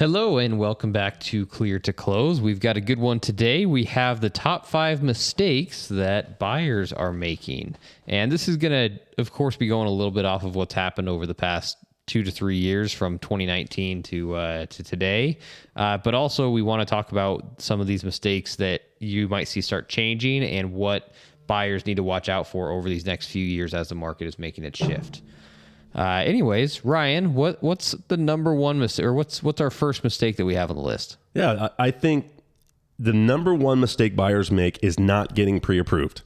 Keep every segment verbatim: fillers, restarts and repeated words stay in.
Hello and welcome back to Clear to Close. We've got a good one today. We have the top five mistakes that buyers are making. And this is going to, of course, be going a little bit off of what's happened over the past two to three years from twenty nineteen to uh, to today. Uh, but also we want to talk about some of these mistakes that you might see start changing and what buyers need to watch out for over these next few years as the market is making its shift. Uh, anyways, Ryan, what, what's the number one mistake, or what's, what's our first mistake that we have on the list? Yeah, I, I think the number one mistake buyers make is not getting pre-approved.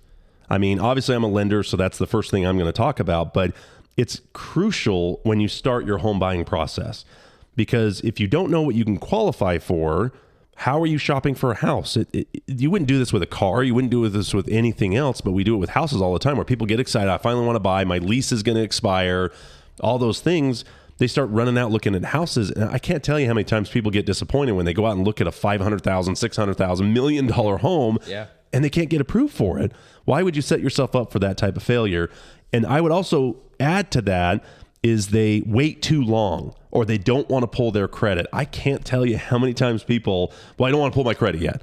I mean, obviously I'm a lender, so that's the first thing I'm going to talk about, but it's crucial when you start your home buying process, because if you don't know what you can qualify for, how are you shopping for a house? It, it, you wouldn't do this with a car. You wouldn't do this with anything else, but we do it with houses all the time where people get excited. I finally want to buy. My lease is going to expire. All those things. They start running out looking at houses. And I can't tell you how many times people get disappointed when they go out and look at a five hundred thousand dollars, six hundred thousand dollars, million dollar home, yeah, and they can't get approved for it. Why would you set yourself up for that type of failure? And I would also add to that is they wait too long, or they don't want to pull their credit. I can't tell you how many times people, well, I don't want to pull my credit yet.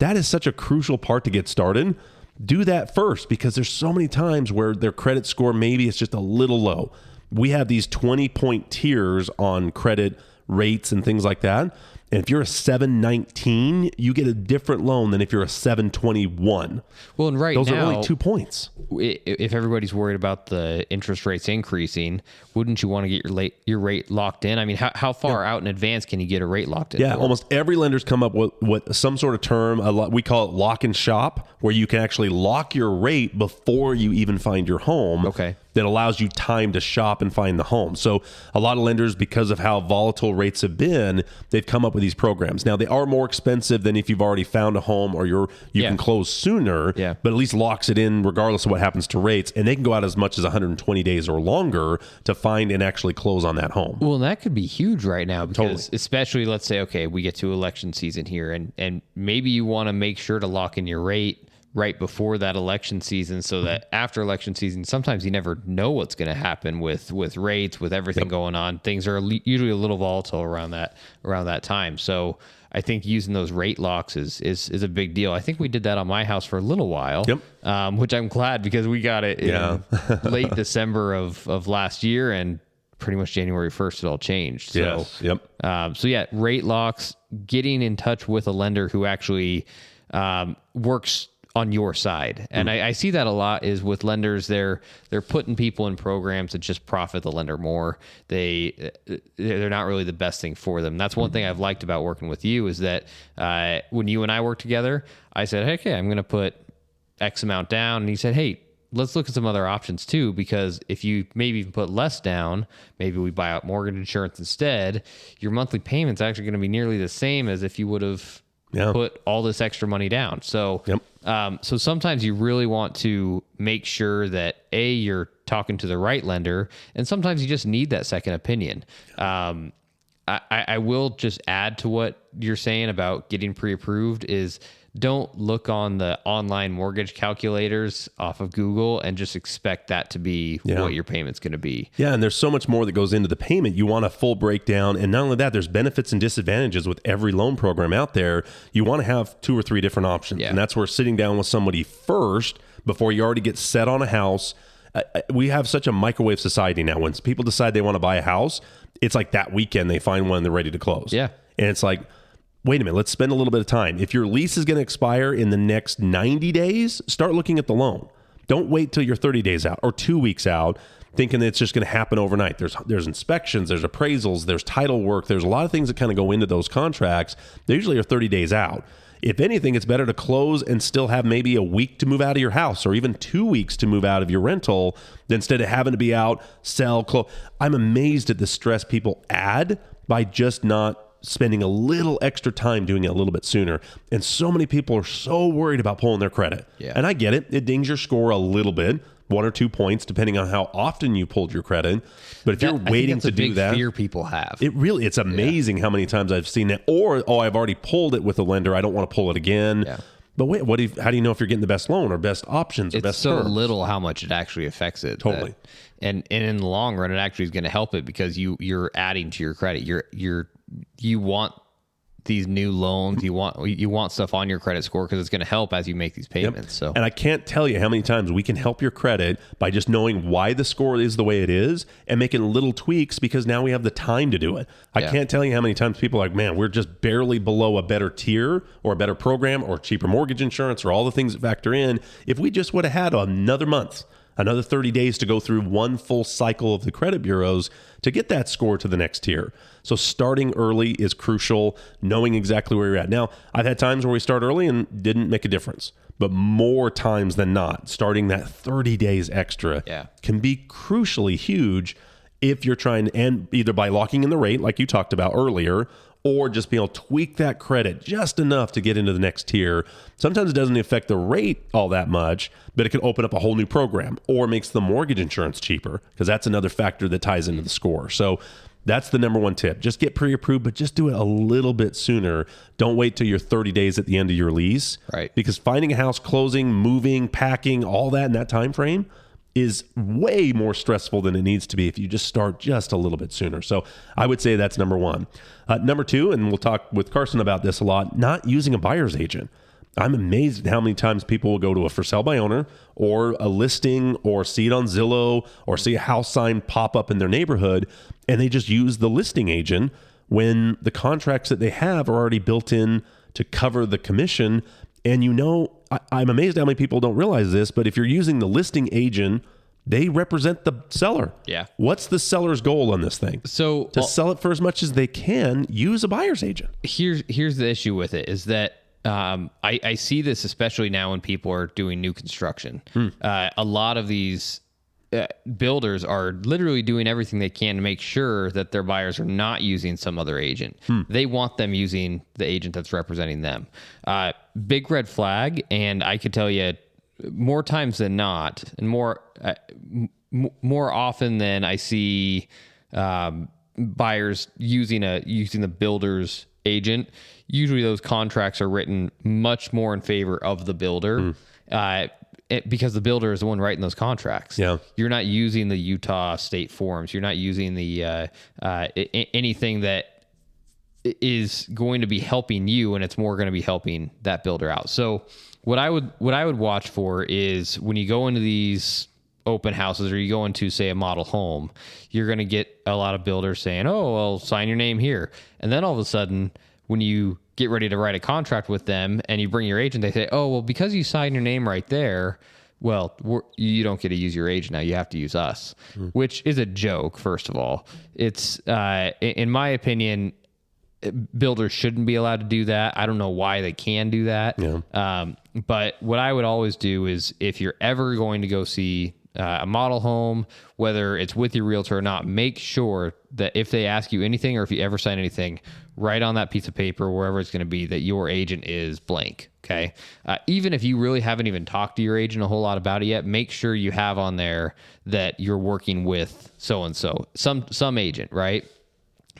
That is such a crucial part to get started. Do that first, because there's so many times where their credit score, maybe it's just a little low. We have these twenty point tiers on credit rates and things like that. And if you're a seven nineteen, you get a different loan than if you're a seven twenty-one. Well, and right now, those are only two points. If everybody's worried about the interest rates increasing, wouldn't you want to get your late, your rate locked in? I mean, how, how far yeah. out in advance can you get a rate locked in? Yeah, for? Almost every lender's come up with, with some sort of term. A lot, we call it lock and shop, where you can actually lock your rate before you even find your home. Okay. That allows you time to shop and find the home. So a lot of lenders, because of how volatile rates have been, they've come up with these programs. Now, they are more expensive than if you've already found a home or you're you yeah. can close sooner, yeah. but at least locks it in regardless of what happens to rates. And they can go out as much as one hundred twenty days or longer to find and actually close on that home. Well, that could be huge right now, because totally. Especially, let's say, okay, we get to election season here, and and maybe you want to make sure to lock in your rate right before that election season, so that after election season, sometimes you never know what's going to happen with, with rates, with everything yep. going on. Things are usually a little volatile around that, around that time. So I think using those rate locks is, is, is a big deal. I think we did that on my house for a little while, yep. um, which I'm glad, because we got it yeah. in late December of, of last year, and pretty much January first, it all changed. So, yes. yep. um, so yeah, rate locks, getting in touch with a lender who actually, um, works on your side. And mm-hmm. I, I see that a lot is with lenders. They're, they're putting people in programs that just profit the lender more. They, they're not really the best thing for them. That's one mm-hmm. thing I've liked about working with you, is that, uh, when you and I worked together, I said, hey, okay, I'm going to put X amount down. And he said, hey, let's look at some other options too, because if you maybe even put less down, maybe we buy out mortgage insurance instead, your monthly payment's actually going to be nearly the same as if you would have yeah. put all this extra money down. So, yep. um, so sometimes you really want to make sure that A, you're talking to the right lender, and sometimes you just need that second opinion. Um, I, I will just add to what you're saying about getting pre-approved is, don't look on the online mortgage calculators off of Google and just expect that to be yeah. what your payment's going to be. Yeah. And there's so much more that goes into the payment. You want a full breakdown. And not only that, there's benefits and disadvantages with every loan program out there. You want to have two or three different options. Yeah. And that's where sitting down with somebody first before you already get set on a house. Uh, we have such a microwave society now. Once people decide they want to buy a house, it's like that weekend they find one and they're ready to close. Yeah. And it's like, wait a minute, let's spend a little bit of time. If your lease is going to expire in the next ninety days, start looking at the loan. Don't wait till you're thirty days out or two weeks out thinking that it's just going to happen overnight. There's there's inspections, there's appraisals, there's title work. There's a lot of things that kind of go into those contracts. They usually are thirty days out. If anything, it's better to close and still have maybe a week to move out of your house, or even two weeks to move out of your rental, than instead of having to be out, sell, close. I'm amazed at the stress people add by just not spending a little extra time doing it a little bit sooner. And so many people are so worried about pulling their credit. Yeah. And I get it. It dings your score a little bit, one or two points, depending on how often you pulled your credit. But if that, you're waiting to do that, fear people have. It really, it's amazing yeah. how many times I've seen that. Or, oh, I've already pulled it with a lender, I don't want to pull it again. Yeah. But wait, what do you, how do you know if you're getting the best loan or best options or it's best so terms? Little how much it actually affects it. Totally. That, and and in the long run, it actually is going to help it, because you, you're adding to your credit. You're, you're you want these new loans, you want you want stuff on your credit score because it's going to help as you make these payments. Yep. So, and I can't tell you how many times we can help your credit by just knowing why the score is the way it is and making little tweaks, because now we have the time to do it. I yeah. can't tell you how many times people are like, man, we're just barely below a better tier or a better program or cheaper mortgage insurance or all the things that factor in. If we just would have had another month, another thirty days to go through one full cycle of the credit bureaus to get that score to the next tier. So starting early is crucial, knowing exactly where you're at. Now, I've had times where we start early and didn't make a difference, but more times than not, starting that thirty days extra yeah. can be crucially huge if you're trying to end either by locking in the rate, like you talked about earlier, or just being able to tweak that credit just enough to get into the next tier. Sometimes it doesn't affect the rate all that much, but it can open up a whole new program or makes the mortgage insurance cheaper, because that's another factor that ties into the score. So that's the number one tip. Just get pre-approved, but just do it a little bit sooner. Don't wait till your thirty days at the end of your lease, right? Because finding a house, closing, moving, packing, all that in that time frame is way more stressful than it needs to be if you just start just a little bit sooner. So I would say that's number one. Uh, number two, and we'll talk with Carson about this a lot, not using a buyer's agent. I'm amazed at how many times people will go to a for sale by owner or a listing or see it on Zillow or see a house sign pop up in their neighborhood, and they just use the listing agent when the contracts that they have are already built in to cover the commission. And you know, I, I'm amazed how many people don't realize this, but if you're using the listing agent, they represent the seller. Yeah. What's the seller's goal on this thing? So to well, sell it for as much as they can, use a buyer's agent. Here's here's the issue with it is that um, I, I see this especially now when people are doing new construction. Hmm. Uh, a lot of these uh, builders are literally doing everything they can to make sure that their buyers are not using some other agent. Hmm. They want them using the agent that's representing them. Uh, big red flag. And I could tell you more times than not, and more, uh, m- more often than I see, um, buyers using a, using the builder's agent. Usually those contracts are written much more in favor of the builder, mm. uh, it, because the builder is the one writing those contracts. Yeah. You're not using the Utah state forms. You're not using the, uh, uh, I- anything that is going to be helping you, and it's more going to be helping that builder out. So what I would, what I would watch for is when you go into these open houses or you go into, say, a model home, you're going to get a lot of builders saying, oh, well, sign your name here. And then all of a sudden, when you get ready to write a contract with them and you bring your agent, they say, oh, well, because you signed your name right there, well, we're, you don't get to use your agent now. You have to use us, mm. which is a joke. First of all, it's, uh, in my opinion, builders shouldn't be allowed to do that. I don't know why they can do that. Yeah. Um, but what I would always do is if you're ever going to go see uh, a model home, whether it's with your realtor or not, make sure that if they ask you anything or if you ever sign anything, write on that piece of paper, wherever it's going to be, that your agent is blank. Okay. Uh, even if you really haven't even talked to your agent a whole lot about it yet, make sure you have on there that you're working with so-and-so, some, some agent, right?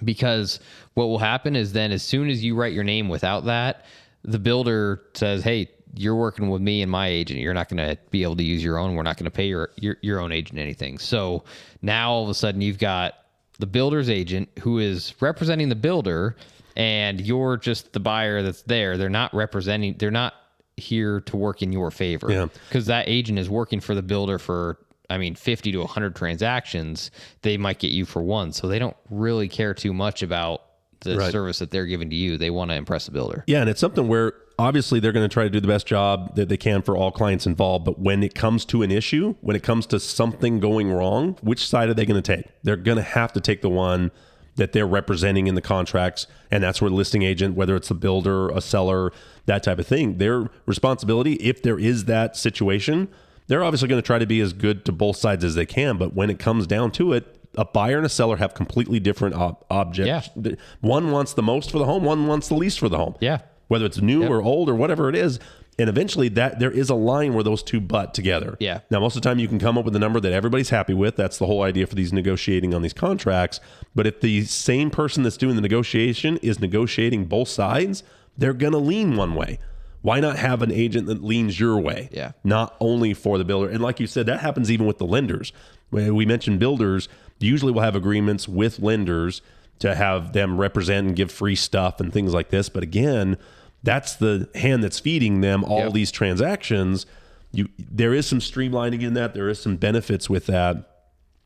Because what will happen is then as soon as you write your name without that, the builder says, hey, you're working with me and my agent. You're not going to be able to use your own. We're not going to pay your, your, your own agent anything. So now all of a sudden you've got the builder's agent who is representing the builder, and you're just the buyer that's there. They're not representing, they're not here to work in your favor, yeah. because that agent is working for the builder for, I mean, fifty to one hundred transactions. They might get you for one. So they don't really care too much about the right. service that they're giving to you. They want to impress the builder. Yeah. And it's something where obviously they're going to try to do the best job that they can for all clients involved. But when it comes to an issue, when it comes to something going wrong, which side are they going to take? They're going to have to take the one that they're representing in the contracts. And that's where the listing agent, whether it's a builder, a seller, that type of thing, their responsibility, if there is that situation, they're obviously going to try to be as good to both sides as they can. But when it comes down to it, a buyer and a seller have completely different ob- objects. Yeah. One wants the most for the home. One wants the least for the home. Yeah. Whether it's new yep. or old or whatever it is. And eventually that there is a line where those two butt together. Yeah. Now, most of the time you can come up with a number that everybody's happy with. That's the whole idea for these negotiating on these contracts. But if the same person that's doing the negotiation is negotiating both sides, they're going to lean one way. Why not have an agent that leans your way? Yeah. Not only for the builder. And like you said, that happens even with the lenders. We mentioned builders usually will have agreements with lenders to have them represent and give free stuff and things like this. But again, that's the hand that's feeding them all yep. these transactions. You, there is some streamlining in that. There is some benefits with that.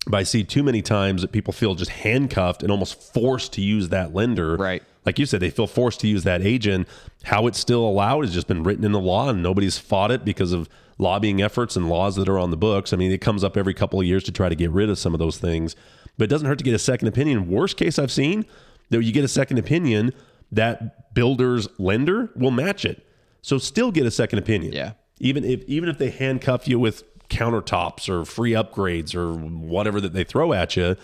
But I see too many times that people feel just handcuffed and almost forced to use that lender. Right. Like you said, they feel forced to use that agent. How it's still allowed has just been written in the law, and nobody's fought it because of lobbying efforts and laws that are on the books. I mean, it comes up every couple of years to try to get rid of some of those things. But it doesn't hurt to get a second opinion. Worst case I've seen, though, you get a second opinion, that builder's lender will match it. So still get a second opinion. Yeah. Even if even if they handcuff you with countertops or free upgrades or whatever that they throw at you,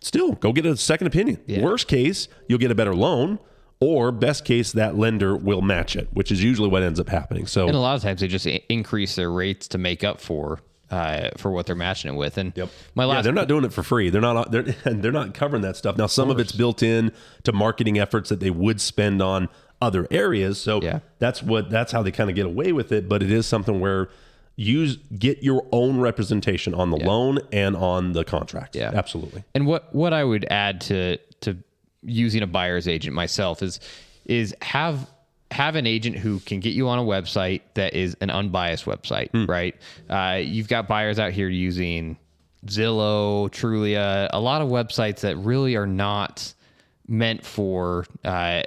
still go get a second opinion. Yeah. Worst case, you'll get a better loan, or best case, that lender will match it, which is usually what ends up happening. So, and a lot of times they just increase their rates to make up for uh, for what they're matching it with. And yep. my last, yeah, they're not doing it for free. They're not. They're they're not covering that stuff. Now, some of, of it's built in to marketing efforts that they would spend on other areas. So yeah. that's what that's how they kind of get away with it. But it is something where use get your own representation on the yeah. loan and on the contract. Yeah, absolutely. And what what I would add to to using a buyer's agent myself is is have have an agent who can get you on a website that is an unbiased website, hmm. right? Uh, you've got buyers out here using Zillow, Trulia, a lot of websites that really are not meant for uh,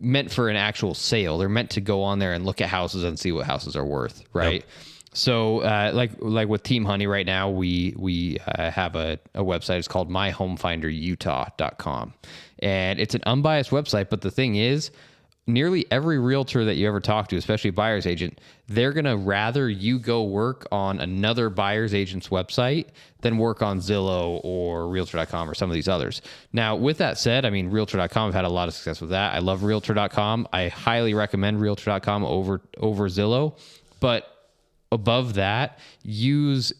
meant for an actual sale. They're meant to go on there and look at houses and see what houses are worth, right? Yep. So uh, like like with Team Honey right now, we we uh, have a, a website. It's called my home finder utah dot com. And it's an unbiased website. But the thing is, nearly every realtor that you ever talk to, especially a buyer's agent, they're going to rather you go work on another buyer's agent's website than work on Zillow or realtor dot com or some of these others. Now, with that said, I mean, realtor dot com, I've had a lot of success with that. I love realtor dot com. I highly recommend realtor dot com over, over Zillow. But above that, use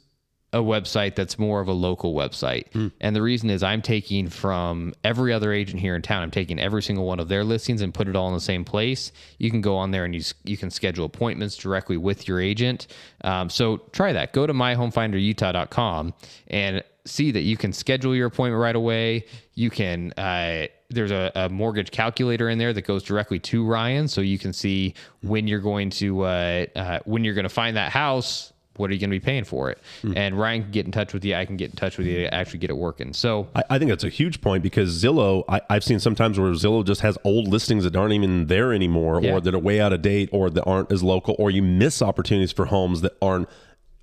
a website that's more of a local website. Mm. And the reason is I'm taking from every other agent here in town. I'm taking every single one of their listings and put it all in the same place. You can go on there and you you can schedule appointments directly with your agent. Um, so try that. Go to my home finder utah dot com and see that you can schedule your appointment right away. You can, uh, there's a, a mortgage calculator in there that goes directly to Ryan. So you can see when you're going to, uh, uh, when you're going to find that house, what are you going to be paying for it? Mm. And Ryan can get in touch with you. I can get in touch with you to actually get it working. So I, I think that's a huge point, because Zillow, I, I've seen sometimes where Zillow just has old listings that aren't even there anymore, yeah. or that are way out of date, or that aren't as local, or you miss opportunities for homes that aren't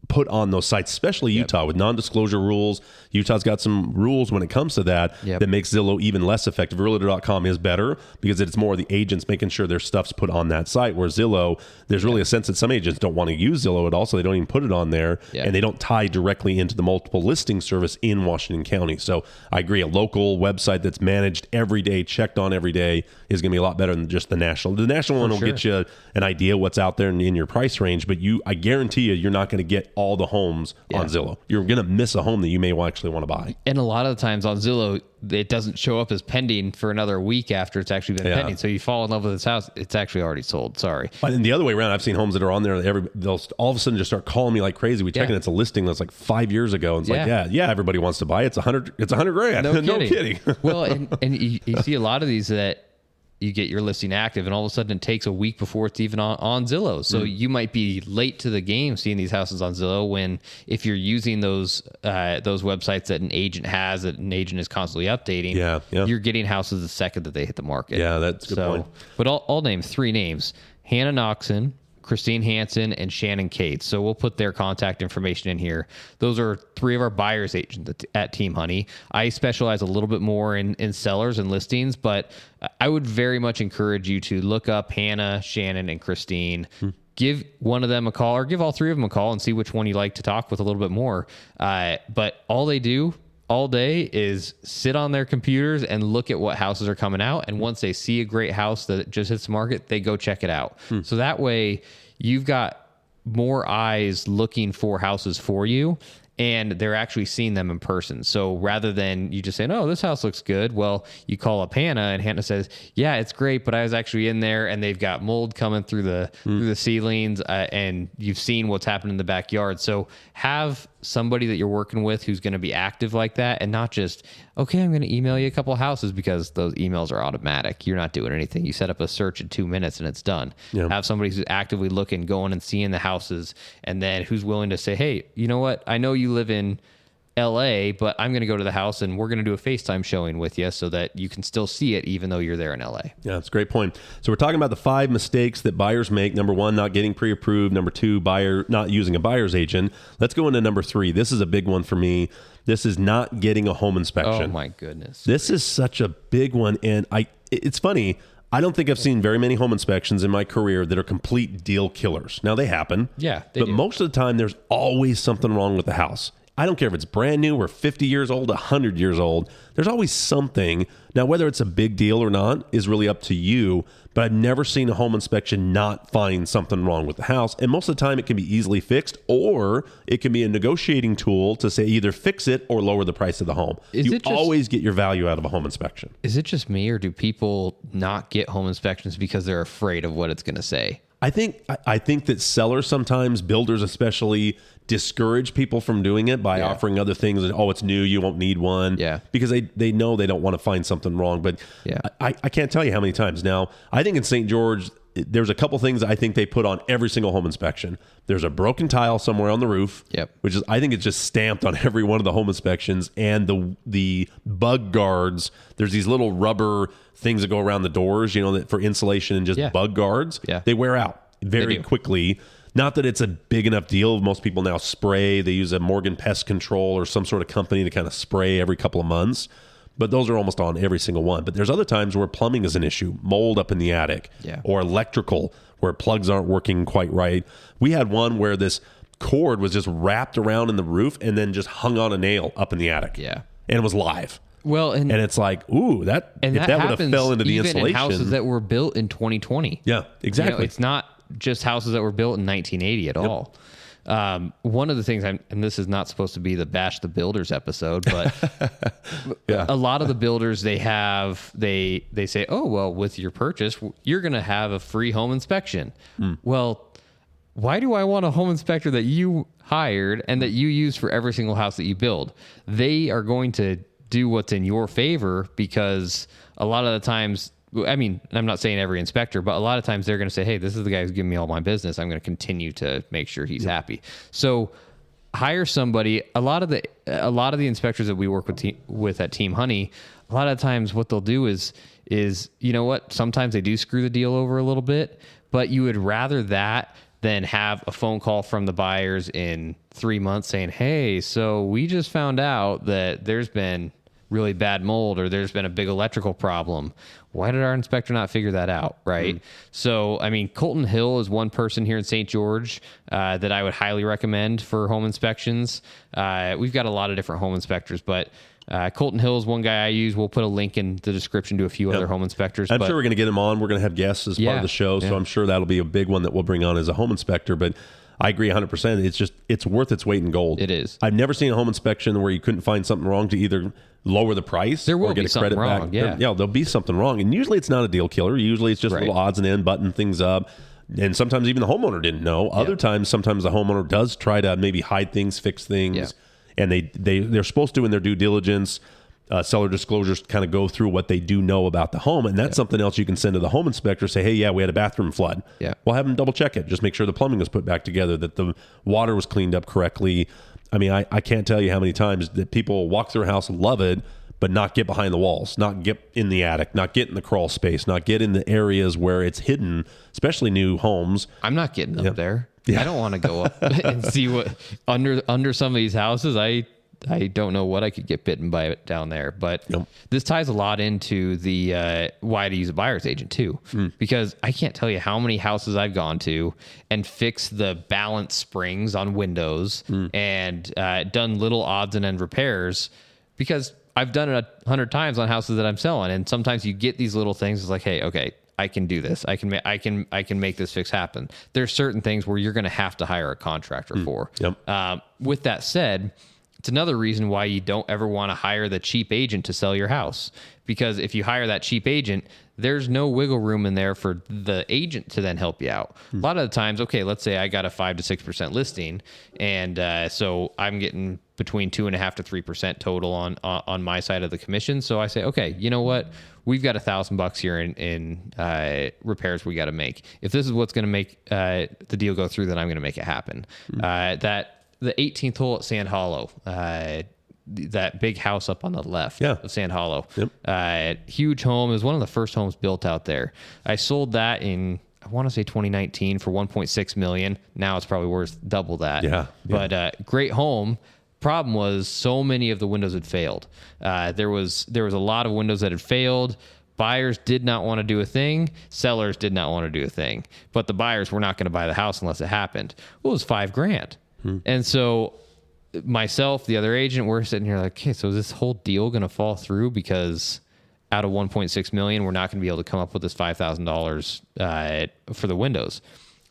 put on those sites, especially Utah yep. with non-disclosure rules. Utah's got some rules when it comes to that yep. that makes Zillow even less effective. realtor dot com is better because it's more of the agents making sure their stuff's put on that site, where Zillow, there's really yep. a sense that some agents don't want to use Zillow at all, so they don't even put it on there, yep. and they don't tie directly into the multiple listing service in Washington County. So I agree, a local website that's managed every day, checked on every day, is going to be a lot better than just the national. The national For one will sure. get you an idea what's out there and in, in your price range, but you, I guarantee you, you're not going to get all the homes yeah. on Zillow. You're going to miss a home that you may actually want to buy. And a lot of the times on Zillow, it doesn't show up as pending for another week after it's actually been yeah. pending. So you fall in love with this house, it's actually already sold. Sorry. But then the other way around, I've seen homes that are on there that every, they'll all of a sudden just start calling me like crazy. We check yeah. and it's a listing that's like five years ago. And it's yeah. like, yeah, yeah, everybody wants to buy it. It's a hundred, it's a hundred grand. No, no kidding. kidding. Well, and, and you, you see a lot of these that you get your listing active and all of a sudden it takes a week before it's even on, on Zillow. So mm. you might be late to the game seeing these houses on Zillow, when if you're using those, uh, those websites that an agent has, that an agent is constantly updating, yeah, yeah. you're getting houses the second that they hit the market. Yeah, that's a good so, point. But I'll, I'll name three names: Hannah Noxon, Christine Hansen, and Shannon Cates. So we'll put their contact information in here. Those are three of our buyers agents at Team Honey. I specialize a little bit more in, in sellers and listings, but I would very much encourage you to look up Hannah, Shannon, and Christine. Hmm. Give one of them a call, or give all three of them a call and see which one you like to talk with a little bit more. Uh, but all they do all day is sit on their computers and look at what houses are coming out. And once they see a great house that just hits the market, they go check it out. Hmm. So that way you've got more eyes looking for houses for you. and they're actually seeing them in person. So rather than you just saying, oh, this house looks good, well, you call up Hannah and Hannah says, yeah, it's great, but I was actually in there and they've got mold coming through the mm. through the ceilings, uh, and you've seen what's happened in the backyard. So have somebody that you're working with who's going to be active like that, and not just, okay, I'm going to email you a couple of houses, because those emails are automatic. You're not doing anything. You set up a search in two minutes and it's done. Yeah. Have somebody who's actively looking, going and seeing the houses, and then who's willing to say, hey, you know what? I know you live in L A, but I'm going to go to the house and we're going to do a FaceTime showing with you so that you can still see it even though you're there in L A. Yeah, that's a great point. So we're talking about the five mistakes that buyers make. Number one, not getting pre-approved. Number two, buyer not using a buyer's agent. Let's go into number three. This is a big one for me. This is not getting a home inspection. Oh my goodness. This is such a big one. And I, it's funny, I don't think I've seen very many home inspections in my career that are complete deal killers. Now, they happen. Yeah, they But do. Most of the time, there's always something wrong with the house. I don't care if it's brand new or fifty years old, one hundred years old. There's always something. Now, whether it's a big deal or not is really up to you, but I've never seen a home inspection not find something wrong with the house. And most of the time, it can be easily fixed, or it can be a negotiating tool to say either fix it or lower the price of the home. Is you it just, always get your value out of a home inspection. Is it just me, or do people not get home inspections because they're afraid of what it's going to say? I think I think that sellers sometimes, builders especially, discourage people from doing it by yeah. offering other things. And, oh, it's new, you won't need one. Yeah. Because they, they know they don't want to find something wrong. But yeah. I, I can't tell you how many times now. I think in Saint George, there's a couple things I think they put on every single home inspection. There's a broken tile somewhere on the roof, yep. which is, I think it's just stamped on every one of the home inspections, and the the bug guards. There's these little rubber things that go around the doors, you know, that for insulation and just yeah. bug guards. Yeah. They wear out very quickly. Not that it's a big enough deal. Most people now spray. They use a Morgan Pest Control or some sort of company to kind of spray every couple of months. But those are almost on every single one. But there's other times where plumbing is an issue, mold up in the attic, yeah. or electrical where plugs aren't working quite right. We had one where this cord was just wrapped around in the roof and then just hung on a nail up in the attic. Yeah. And it was live. Well, and, and it's like, ooh, that and if that, that would have fell into the insulation. In houses that were built in twenty twenty. Yeah, exactly. You know, it's not just houses that were built in nineteen eighty at yep. all. Um, one of the things, I'm, and this is not supposed to be the Bash the Builders episode, but yeah. a lot of the builders, they have, they, they say, oh, well, with your purchase, you're going to have a free home inspection. Mm. Well, why do I want a home inspector that you hired and that you use for every single house that you build? They are going to do what's in your favor, because a lot of the times, I mean, I'm not saying every inspector, but a lot of times they're going to say, hey, this is the guy who's giving me all my business. I'm going to continue to make sure he's yeah. happy. So hire somebody. A lot of the, a lot of the inspectors that we work with, te- with at Team Honey, a lot of times what they'll do is, is, you know what? Sometimes they do screw the deal over a little bit, but you would rather that than have a phone call from the buyers in three months saying, hey, so we just found out that there's been really bad mold, or there's been a big electrical problem. Why did our inspector not figure that out? Right. Mm-hmm. So, I mean, Colton Hill is one person here in Saint George uh, that I would highly recommend for home inspections. Uh, we've got a lot of different home inspectors, but uh, Colton Hill is one guy I use. We'll put a link in the description to a few yep. other home inspectors. I'm but, sure we're going to get him on. We're going to have guests as yeah, part of the show. So yeah. I'm sure that'll be a big one that we'll bring on as a home inspector, but I agree one hundred percent. It's just, it's worth its weight in gold. It is. I've never seen a home inspection where you couldn't find something wrong to either lower the price there will or get be a credit wrong. Back. Yeah. There, yeah, there'll be something wrong. And usually it's not a deal killer. Usually it's just right. little odds and ends, button things up. And sometimes even the homeowner didn't know. Other yep. times, sometimes the homeowner does try to maybe hide things, fix things. Yep. And they, they, they're supposed to, in their due diligence, uh, seller disclosures, kind of go through what they do know about the home. And that's yep. something else you can send to the home inspector. Say, hey, yeah, we had a bathroom flood. Yeah. Well, have them double check it. Just make sure the plumbing was put back together, that the water was cleaned up correctly. I mean, I, I can't tell you how many times that people walk through a house, love it, but not get behind the walls, not get in the attic, not get in the crawl space, not get in the areas where it's hidden, especially new homes. I'm not getting up yeah. there. Yeah. I don't want to go up and see what under under some of these houses. I I don't know what I could get bitten by down there, but yep. this ties a lot into the uh, why to use a buyer's agent too, mm. because I can't tell you how many houses I've gone to and fixed the balance springs on windows mm. and uh, done little odds and end repairs, because I've done it a hundred times on houses that I'm selling. And sometimes you get these little things. It's like, hey, okay, I can do this. I can, I can, I can make this fix happen. There's certain things where you're going to have to hire a contractor mm, for. Yep. Um, with that said, it's another reason why you don't ever want to hire the cheap agent to sell your house, because if you hire that cheap agent, there's no wiggle room in there for the agent to then help you out. Mm. A lot of the times, okay, let's say I got a five to six percent listing, and uh, so I'm getting between two and a half to three percent total on on my side of the commission. So I say, okay, you know what? We've got a thousand bucks here in, in uh, repairs we got to make. If this is what's going to make uh, the deal go through, then I'm going to make it happen. Mm. Uh, that. The eighteenth hole at Sand Hollow, uh, that big house up on the left yeah. of Sand Hollow, yep. uh, huge home. It was one of the first homes built out there. I sold that in, I want to say twenty nineteen for one point six million. Now it's probably worth double that. Yeah. But, yeah. uh, great home. Problem was so many of the windows had failed. Uh, there was, there was a lot of windows that had failed. Buyers did not want to do a thing. Sellers did not want to do a thing, but the buyers were not going to buy the house unless it happened. Well, it was five grand. And so myself, the other agent, we're sitting here like, okay, so is this whole deal going to fall through? Because out of one point six million, we're not going to be able to come up with this five thousand dollars uh, for the windows.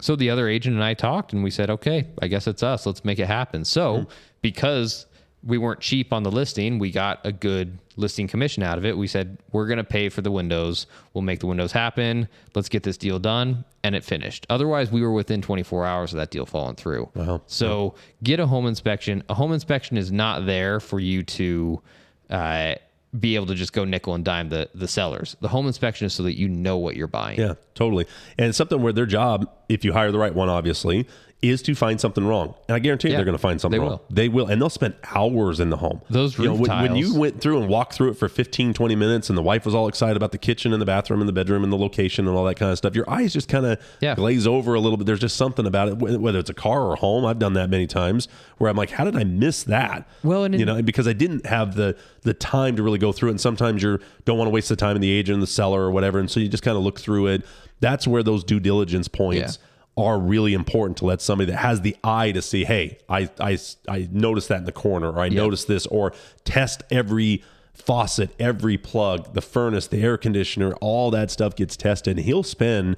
So the other agent and I talked and we said, okay, I guess it's us. Let's make it happen. So mm. because we weren't cheap on the listing, we got a good listing commission out of it. We said, we're going to pay for the windows. We'll make the windows happen. Let's get this deal done. And it finished. Otherwise, we were within twenty-four hours of that deal falling through. Wow. So yeah. get a home inspection. A home inspection is not there for you to uh, be able to just go nickel and dime the, the sellers. The home inspection is so that you know what you're buying. Yeah, totally. And it's something where their job, if you hire the right one, obviously, is to find something wrong. And I guarantee you yeah, they're going to find something they wrong. Will. They will. And they'll spend hours in the home. Those roof you know, when, tiles. When you went through and walked through it for fifteen, twenty minutes and the wife was all excited about the kitchen and the bathroom and the bedroom and the location and all that kind of stuff, your eyes just kind of yeah. glaze over a little bit. There's just something about it, whether it's a car or a home. I've done that many times where I'm like, how did I miss that? Well, and you know, because I didn't have the the time to really go through it. And sometimes you don't want to waste the time of the agent and the seller or whatever. And so you just kind of look through it. That's where those due diligence points yeah. are really important, to let somebody that has the eye to see, hey, I I, I noticed that in the corner, or I yep. noticed this, or test every faucet, every plug, the furnace, the air conditioner, all that stuff gets tested. And he'll spend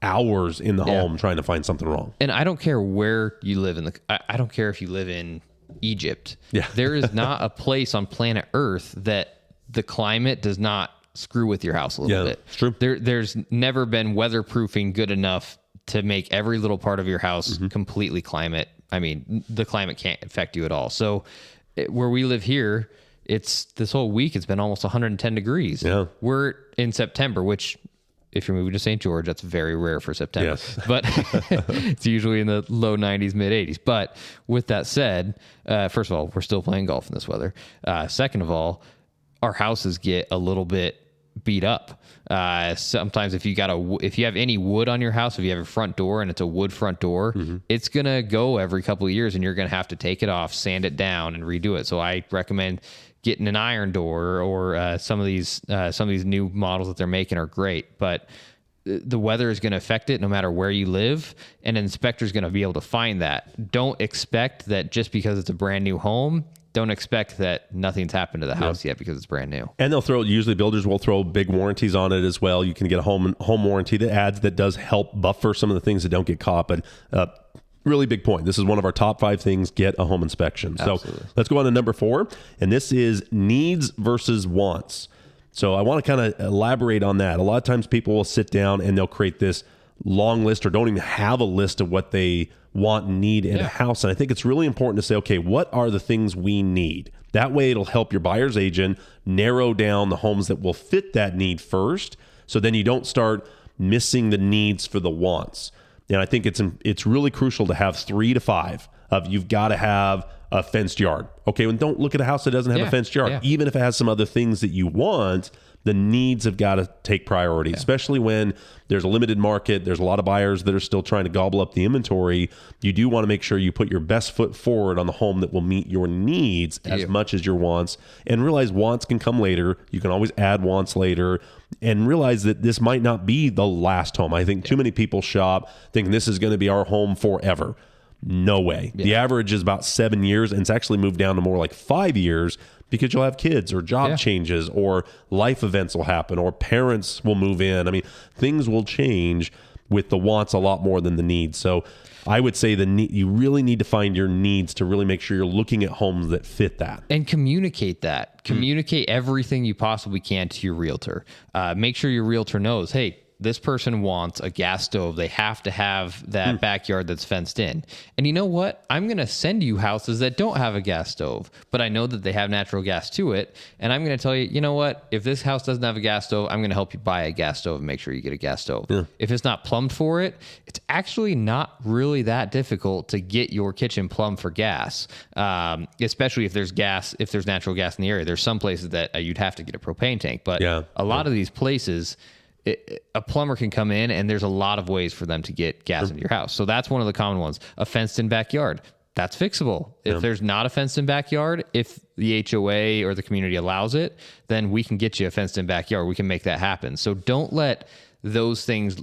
hours in the yeah. home trying to find something wrong. And I don't care where you live in the, I, I don't care if you live in Egypt. Yeah. There is not a place on planet Earth that the climate does not screw with your house a little yeah, bit. It's true. There, there's never been weatherproofing good enough to make every little part of your house mm-hmm. completely climate. I mean, the climate can't affect you at all. So it, where we live here, it's this whole week, it's been almost one hundred ten degrees. Yeah. We're in September, which if you're moving to Saint George, that's very rare for September, yes. but it's usually in the low nineties, mid eighties. But with that said, uh, first of all, we're still playing golf in this weather. Uh, second of all, our houses get a little bit beat up. Uh, sometimes if you got a, if you have any wood on your house, if you have a front door and it's a wood front door, mm-hmm. it's going to go every couple of years and you're going to have to take it off, sand it down and redo it. So I recommend getting an iron door, or uh, some of these, uh, some of these new models that they're making are great, but the weather is going to affect it no matter where you live, and an inspector is going to be able to find that. Don't expect that just because it's a brand new home, don't expect that nothing's happened to the house yeah. yet, because it's brand new. And they'll throw, usually builders will throw big warranties on it as well. You can get a home home warranty that adds, that does help buffer some of the things that don't get caught. But uh, really big point. This is one of our top five things. Get a home inspection. Absolutely. So let's go on to number four. And this is needs versus wants. So I want to kind of elaborate on that. A lot of times people will sit down and they'll create this long list, or don't even have a list of what they want and need in yeah. a house. And I think it's really important to say, okay, what are the things we need? That way it'll help your buyer's agent narrow down the homes that will fit that need first. So then you don't start missing the needs for the wants. And I think it's it's really crucial to have three to five of, you've got to have a fenced yard. Okay, and don't look at a house that doesn't have yeah, a fenced yard. Yeah. Even if it has some other things that you want, the needs have got to take priority, yeah. especially when there's a limited market. There's a lot of buyers that are still trying to gobble up the inventory. You do want to make sure you put your best foot forward on the home that will meet your needs as yeah. much as your wants, and realize wants can come later. You can always add wants later, and realize that this might not be the last home. I think yeah. too many people shop thinking this is going to be our home forever. No way. Yeah. The average is about seven years, and it's actually moved down to more like five years because you'll have kids or job yeah. changes or life events will happen or parents will move in. I mean, things will change with the wants a lot more than the needs. So I would say the need, you really need to find your needs to really make sure you're looking at homes that fit that. And communicate that. Communicate mm. everything you possibly can to your realtor. Uh, make sure your realtor knows, hey, this person wants a gas stove. They have to have that mm. backyard that's fenced in. And you know what? I'm going to send you houses that don't have a gas stove, but I know that they have natural gas to it. And I'm going to tell you, you know what? If this house doesn't have a gas stove, I'm going to help you buy a gas stove and make sure you get a gas stove. Yeah. If it's not plumbed for it, it's actually not really that difficult to get your kitchen plumbed for gas, um, especially if there's gas, if there's natural gas in the area. There's some places that uh, you'd have to get a propane tank, but yeah. a lot yeah. of these places... It, a plumber can come in, and there's a lot of ways for them to get gas sure. into your house. So that's one of the common ones. A fenced-in backyard, that's fixable. If yeah. there's not a fenced-in backyard, if the H O A or the community allows it, then we can get you a fenced-in backyard. We can make that happen. So don't let those things,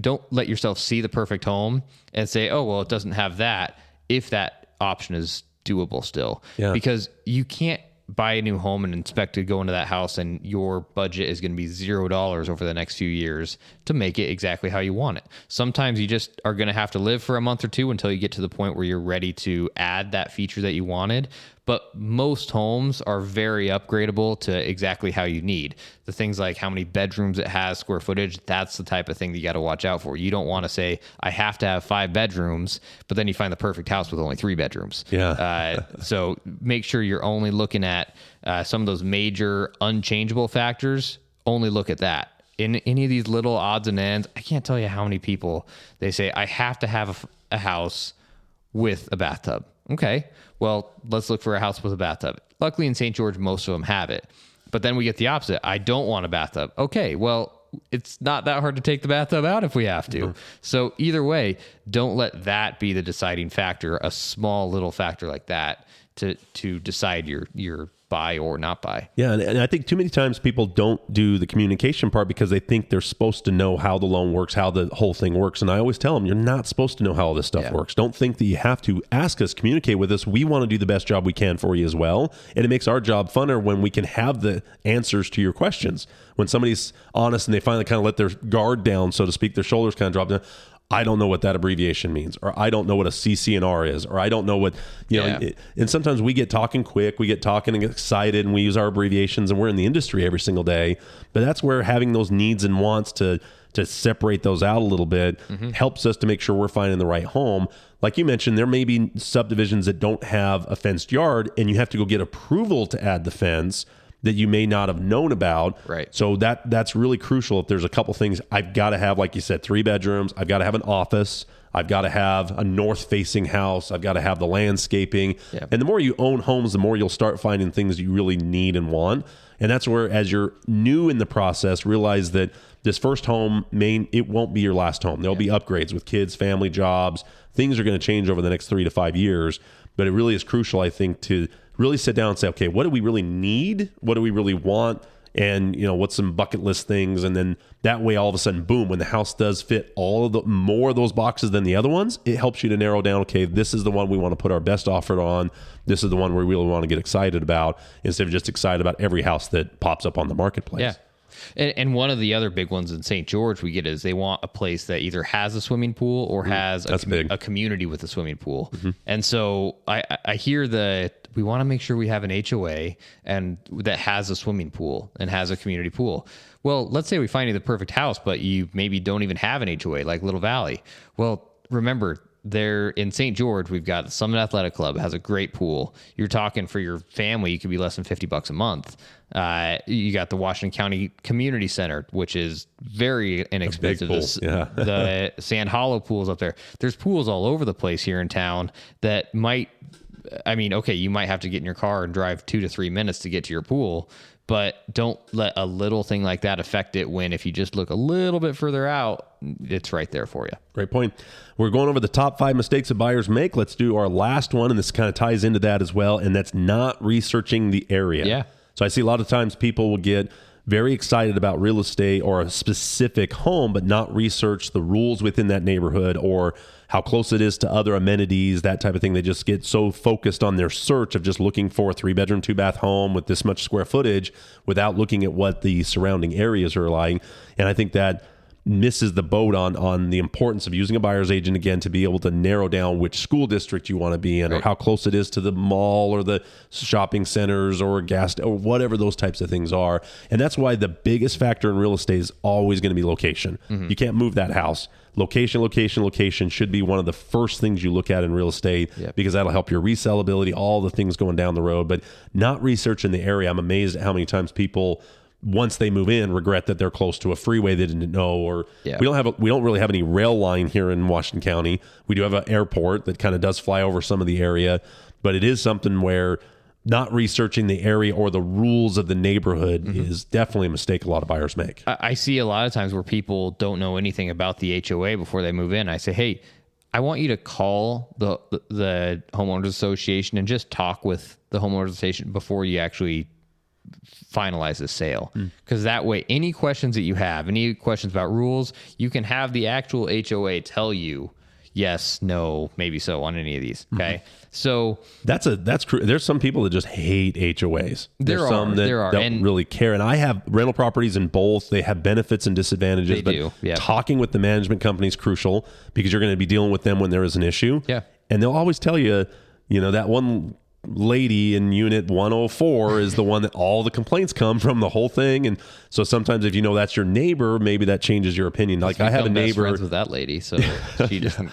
don't let yourself see the perfect home and say, oh, well, it doesn't have that, if that option is doable still. Yeah. Because you can't buy a new home and inspect to go into that house, and your budget is going to be zero dollars over the next few years to make it exactly how you want it. Sometimes you just are going to have to live for a month or two until you get to the point where you're ready to add that feature that you wanted. But most homes are very upgradable to exactly how you need. The things like how many bedrooms it has, square footage, that's the type of thing that you got to watch out for. You don't want to say, I have to have five bedrooms, but then you find the perfect house with only three bedrooms. Yeah. uh, so make sure you're only looking at uh, some of those major unchangeable factors. Only look at that. In any of these little odds and ends, I can't tell you how many people, they say, I have to have a, a house with a bathtub. Okay, well, let's look for a house with a bathtub. Luckily in Saint George, most of them have it. But then we get the opposite. I don't want a bathtub. Okay, well, it's not that hard to take the bathtub out if we have to. Mm-hmm. So either way, don't let that be the deciding factor, a small little factor like that to to decide your your buy or not buy. Yeah, and, and I think too many times people don't do the communication part because they think they're supposed to know how the loan works, how the whole thing works. And I always tell them, you're not supposed to know how all this stuff yeah. works. Don't think that you have to ask us, communicate with us. We want to do the best job we can for you as well. And it makes our job funner when we can have the answers to your questions. When somebody's honest and they finally kind of let their guard down, so to speak, their shoulders kind of drop down. I don't know what that abbreviation means, or I don't know what a C C and R is, or I don't know what, you know, yeah. and, and sometimes we get talking quick, we get talking and get excited, and we use our abbreviations, and we're in the industry every single day. But that's where having those needs and wants to to separate those out a little bit mm-hmm. helps us to make sure we're finding the right home. Like you mentioned, there may be subdivisions that don't have a fenced yard, and you have to go get approval to add the fence that you may not have known about. Right. So that that's really crucial. If there's a couple things, I've got to have, like you said, three bedrooms. I've got to have an office. I've got to have a north-facing house. I've got to have the landscaping. Yeah. And the more you own homes, the more you'll start finding things you really need and want. And that's where, as you're new in the process, realize that this first home, may, it won't be your last home. There'll yeah. be upgrades with kids, family, jobs. Things are going to change over the next three to five years. But it really is crucial, I think, to really sit down and say, okay, what do we really need? What do we really want? And, you know, what's some bucket list things? And then that way, all of a sudden, boom, when the house does fit all of the more of those boxes than the other ones, it helps you to narrow down, okay, this is the one we want to put our best offer on. This is the one we really want to get excited about, instead of just excited about every house that pops up on the marketplace. Yeah. And, and one of the other big ones in Saint George we get is they want a place that either has a swimming pool or has a, com- a community with a swimming pool. Mm-hmm. And so I, I hear that we want to make sure we have an H O A and that has a swimming pool and has a community pool. Well, let's say we find you the perfect house, but you maybe don't even have an H O A, like Little Valley. Well, remember, there in Saint George, we've got the Summit Athletic Club. It has a great pool. You're talking for your family, you could be less than fifty bucks a month. Uh, you got the Washington County Community Center, which is very inexpensive. The, yeah. the Sand Hollow pools up there. There's pools all over the place here in town that might, I mean, okay, you might have to get in your car and drive two to three minutes to get to your pool, but don't let a little thing like that affect it, when if you just look a little bit further out, it's right there for you. Great point. We're going over the top five mistakes that buyers make. Let's do our last one, and this kind of ties into that as well, and that's not researching the area. Yeah. So I see a lot of times people will get very excited about real estate or a specific home, but not research the rules within that neighborhood or how close it is to other amenities, that type of thing. They just get so focused on their search of just looking for a three bedroom, two bath home with this much square footage without looking at what the surrounding areas are like. And I think that misses the boat on on the importance of using a buyer's agent, again, to be able to narrow down which school district you want to be in, right, or how close it is to the mall or the shopping centers or gas or whatever those types of things are. And that's why the biggest factor in real estate is always going to be location. Mm-hmm. You can't move that house. Location, location, location should be one of the first things you look at in real estate, yep, because that'll help your resellability, all the things going down the road, but not researching the area. I'm amazed at how many times people, once they move in, regret that they're close to a freeway they didn't know, or yeah. we don't have a, we don't really have any rail line here in Washington County. We do have an airport that kind of does fly over some of the area, but it is something where not researching the area or the rules of the neighborhood, mm-hmm, is definitely a mistake a lot of buyers make. I, I see a lot of times where people don't know anything about the H O A before they move in. I say, hey, I want you to call the the homeowners association and just talk with the homeowners association before you actually finalize the sale, because mm. that way any questions that you have, any questions about rules, you can have the actual H O A tell you yes, no, maybe so on any of these. Okay. Mm-hmm. So that's a, that's cr- there's some people that just hate H O As. There there's are, some that there are. don't and really care. And I have rental properties in both. They have benefits and disadvantages, but yep. talking with the management company is crucial, because you're going to be dealing with them when there is an issue. Yeah. And they'll always tell you, you know, that one lady in unit one oh four is the one that all the complaints come from, the whole thing. And so sometimes if you know that's your neighbor, maybe that changes your opinion. Like I have a neighbor friends with that lady, so she just yeah.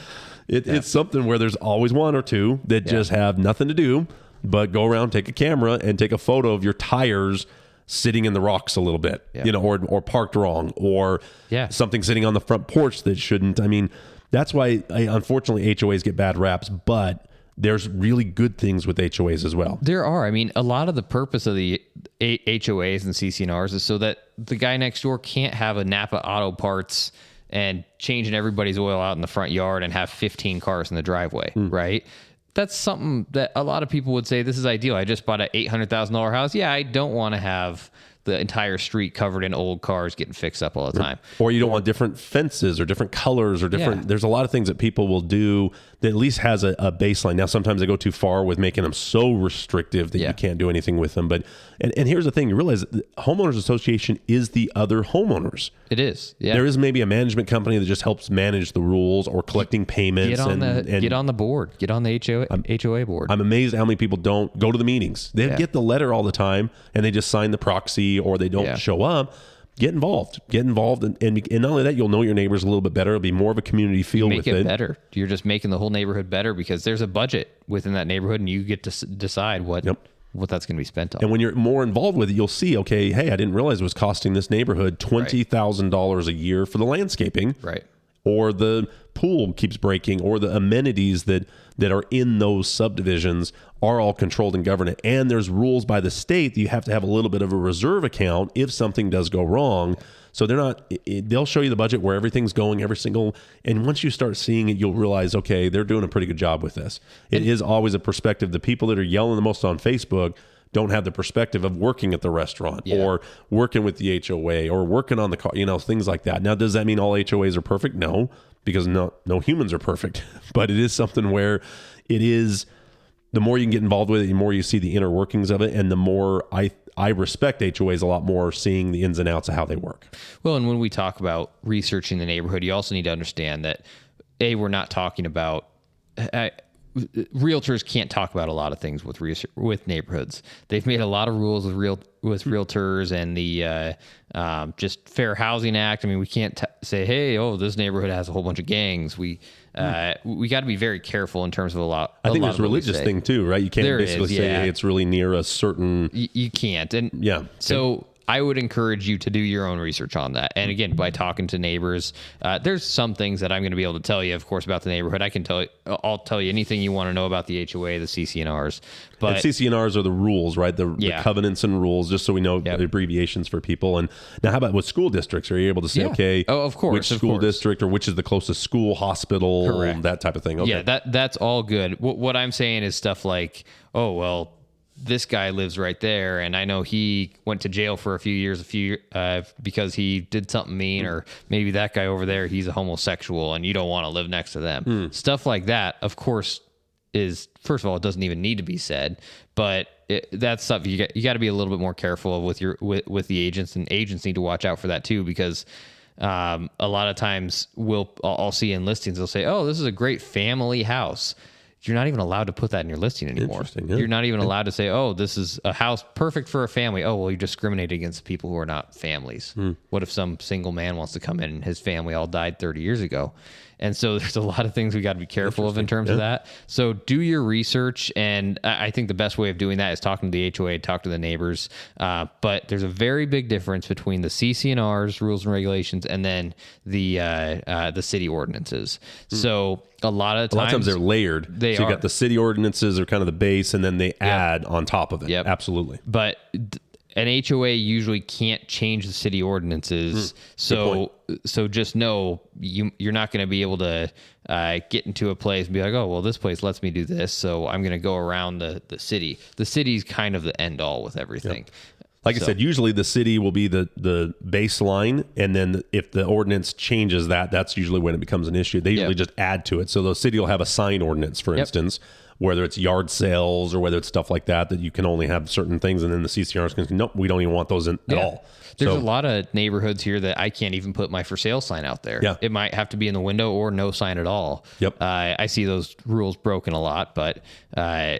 it, yeah. it's something where there's always one or two that yeah. just have nothing to do but go around, take a camera and take a photo of your tires sitting in the rocks a little bit, yeah. you know, or or parked wrong, or yeah. something sitting on the front porch that shouldn't. I mean, that's why I, unfortunately H O As get bad raps, but there's really good things with H O As as well. There are. I mean, a lot of the purpose of the H O As and C C and Rs is so that the guy next door can't have a Napa Auto Parts and changing everybody's oil out in the front yard and have fifteen cars in the driveway, mm. right? That's something that a lot of people would say, this is ideal. I just bought an eight hundred thousand dollars house. Yeah, I don't want to have the entire street covered in old cars getting fixed up all the time. Or you don't want different fences or different colors or different, yeah. there's a lot of things that people will do that at least has a, a baseline. Now, sometimes they go too far with making them so restrictive that yeah. you can't do anything with them. But, and, and here's the thing, you realize the homeowners association is the other homeowners. It is. Yeah. There is maybe a management company that just helps manage the rules or collecting payments. Get on, and, the, and get on the board, get on the H O A, I'm, H O A board. I'm amazed how many people don't go to the meetings. They yeah. get the letter all the time and they just sign the proxy, or they don't yeah. show up. Get involved. Get involved. And, and, and not only that, you'll know your neighbors a little bit better. It'll be more of a community feel with it. Make it better. You're just making the whole neighborhood better because there's a budget within that neighborhood and you get to decide what yep. what that's going to be spent on. And when you're more involved with it, you'll see, okay, hey, I didn't realize it was costing this neighborhood twenty thousand dollars right. a year for the landscaping. Right. Or the pool keeps breaking, or the amenities that, that are in those subdivisions are all controlled and governed. And there's rules by the state that you have to have a little bit of a reserve account if something does go wrong. So they're not, it, they'll show you the budget where everything's going, every single, and once you start seeing it, you'll realize, okay, they're doing a pretty good job with this. It and, is always a perspective. The people that are yelling the most on Facebook don't have the perspective of working at the restaurant yeah. or working with the H O A or working on the car, you know, things like that. Now, does that mean all H O As are perfect? No, because no, no humans are perfect, but it is something where it is, the more you can get involved with it, the more you see the inner workings of it. And the more I, I respect H O As a lot more, seeing the ins and outs of how they work. Well, and when we talk about researching the neighborhood, you also need to understand that A, we're not talking about, I, realtors can't talk about a lot of things with research, with neighborhoods. They've made a lot of rules with real with realtors and the uh, um, just Fair Housing Act. I mean, we can't t- say, hey, oh, this neighborhood has a whole bunch of gangs. We uh, we got to be very careful in terms of a lot. I a think lot there's a religious thing too, right? You can't there basically is, yeah. say, hey, it's really near a certain. You, you can't, and yeah, so. Okay. I would encourage you to do your own research on that. And again, by talking to neighbors, uh, there's some things that I'm going to be able to tell you, of course, about the neighborhood. I can tell you, I'll tell you anything you want to know about the H O A, the C C and Rs. But and C C and Rs are the rules, right? The, yeah. the covenants and rules, just so we know yep. the abbreviations for people. And now how about with school districts? Are you able to say, yeah. okay, oh, of course, which of school course. district or which is the closest school, hospital, Correct. that type of thing? Okay. Yeah, that that's all good. What, what I'm saying is stuff like, oh, well, this guy lives right there, and I know he went to jail for a few years, a few uh, because he did something mean, or maybe that guy over there, he's a homosexual, and you don't want to live next to them. Mm. Stuff like that, of course, is, first of all, it doesn't even need to be said, but it, that's stuff you got, you got to be a little bit more careful of with your with, with the agents, and agents need to watch out for that too, because um, a lot of times we'll I'll see in listings, they'll say, "Oh, this is a great family house." You're not even allowed to put that in your listing anymore. Yeah. You're not even allowed to say, "Oh, this is a house perfect for a family." Oh, well, you discriminate against people who are not families. Mm. What if some single man wants to come in and his family all died thirty years ago? And so there's a lot of things we got to be careful of in terms yeah. of that. So do your research. And I think the best way of doing that is talking to the H O A, talk to the neighbors. Uh, but there's a very big difference between the C C and Rs, rules and regulations, and then the uh, uh, the city ordinances. Mm. So a lot of times, a lot of times they're layered. They so you are. got the city ordinances are kind of the base, and then they yep. add on top of it. Yep. Absolutely. But an H O A usually can't change the city ordinances. Mm. So so just know you, you're not going to be able to uh, get into a place and be like, "Oh, well, this place lets me do this, so I'm going to go around the, the city." The city's kind of the end all with everything. Yep. Like so. I said, usually the city will be the, the baseline, and then if the ordinance changes that, that's usually when it becomes an issue. They usually yep. just add to it. So the city will have a sign ordinance, for yep. instance, whether it's yard sales or whether it's stuff like that, that you can only have certain things, and then the C C Rs can say, "Nope, we don't even want those in yeah. at all." There's so, a lot of neighborhoods here that I can't even put my for sale sign out there. Yeah. It might have to be in the window or no sign at all. Yep. Uh, I see those rules broken a lot, but... Uh,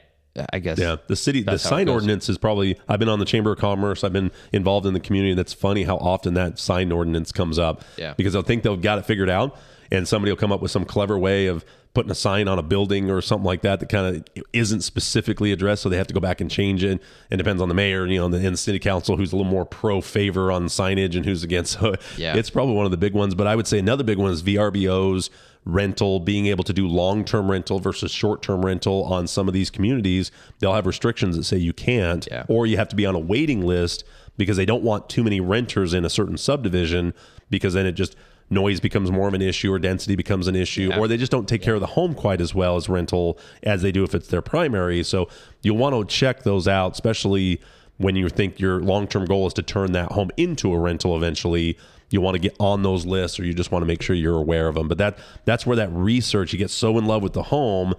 I guess yeah. The city, the sign ordinance is probably, I've been on the Chamber of Commerce. I've been involved in the community. That's funny how often that sign ordinance comes up yeah. because they'll think they've got it figured out, and somebody will come up with some clever way of putting a sign on a building or something like that that kind of isn't specifically addressed. So they have to go back and change it. And it depends on the mayor, you know, and the, and the city council, who's a little more pro favor on signage and who's against. So yeah. it's probably one of the big ones, but I would say another big one is V R B Os. Rental, being able to do long-term rental versus short-term rental on some of these communities, they'll have restrictions that say you can't, yeah. or you have to be on a waiting list because they don't want too many renters in a certain subdivision, because then it just, noise becomes more of an issue or density becomes an issue, yeah. or they just don't take yeah. care of the home quite as well as rental as they do if it's their primary. So you'll want to check those out, especially when you think your long-term goal is to turn that home into a rental eventually. You want to get on those lists, or you just want to make sure you're aware of them. But that that's where that research, you get so in love with the home,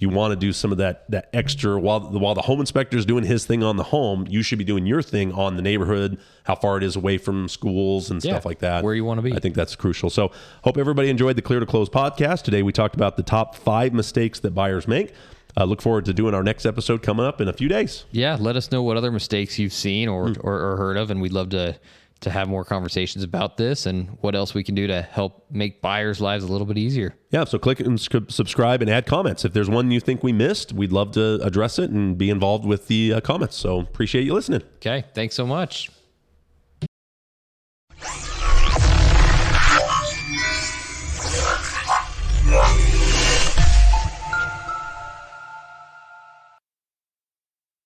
you want to do some of that that extra. While the, while the home inspector is doing his thing on the home, you should be doing your thing on the neighborhood, how far it is away from schools and yeah, stuff like that. Where you want to be. I think that's crucial. So hope everybody enjoyed the Clear to Close podcast. Today we talked about the top five mistakes that buyers make. Uh, look forward to doing our next episode coming up in a few days. Yeah, let us know what other mistakes you've seen or, mm. or, or heard of, and we'd love to... to have more conversations about this and what else we can do to help make buyers' lives a little bit easier. Yeah. So click and subscribe and add comments. If there's one you think we missed, we'd love to address it and be involved with the uh, comments. So appreciate you listening. Okay. Thanks so much.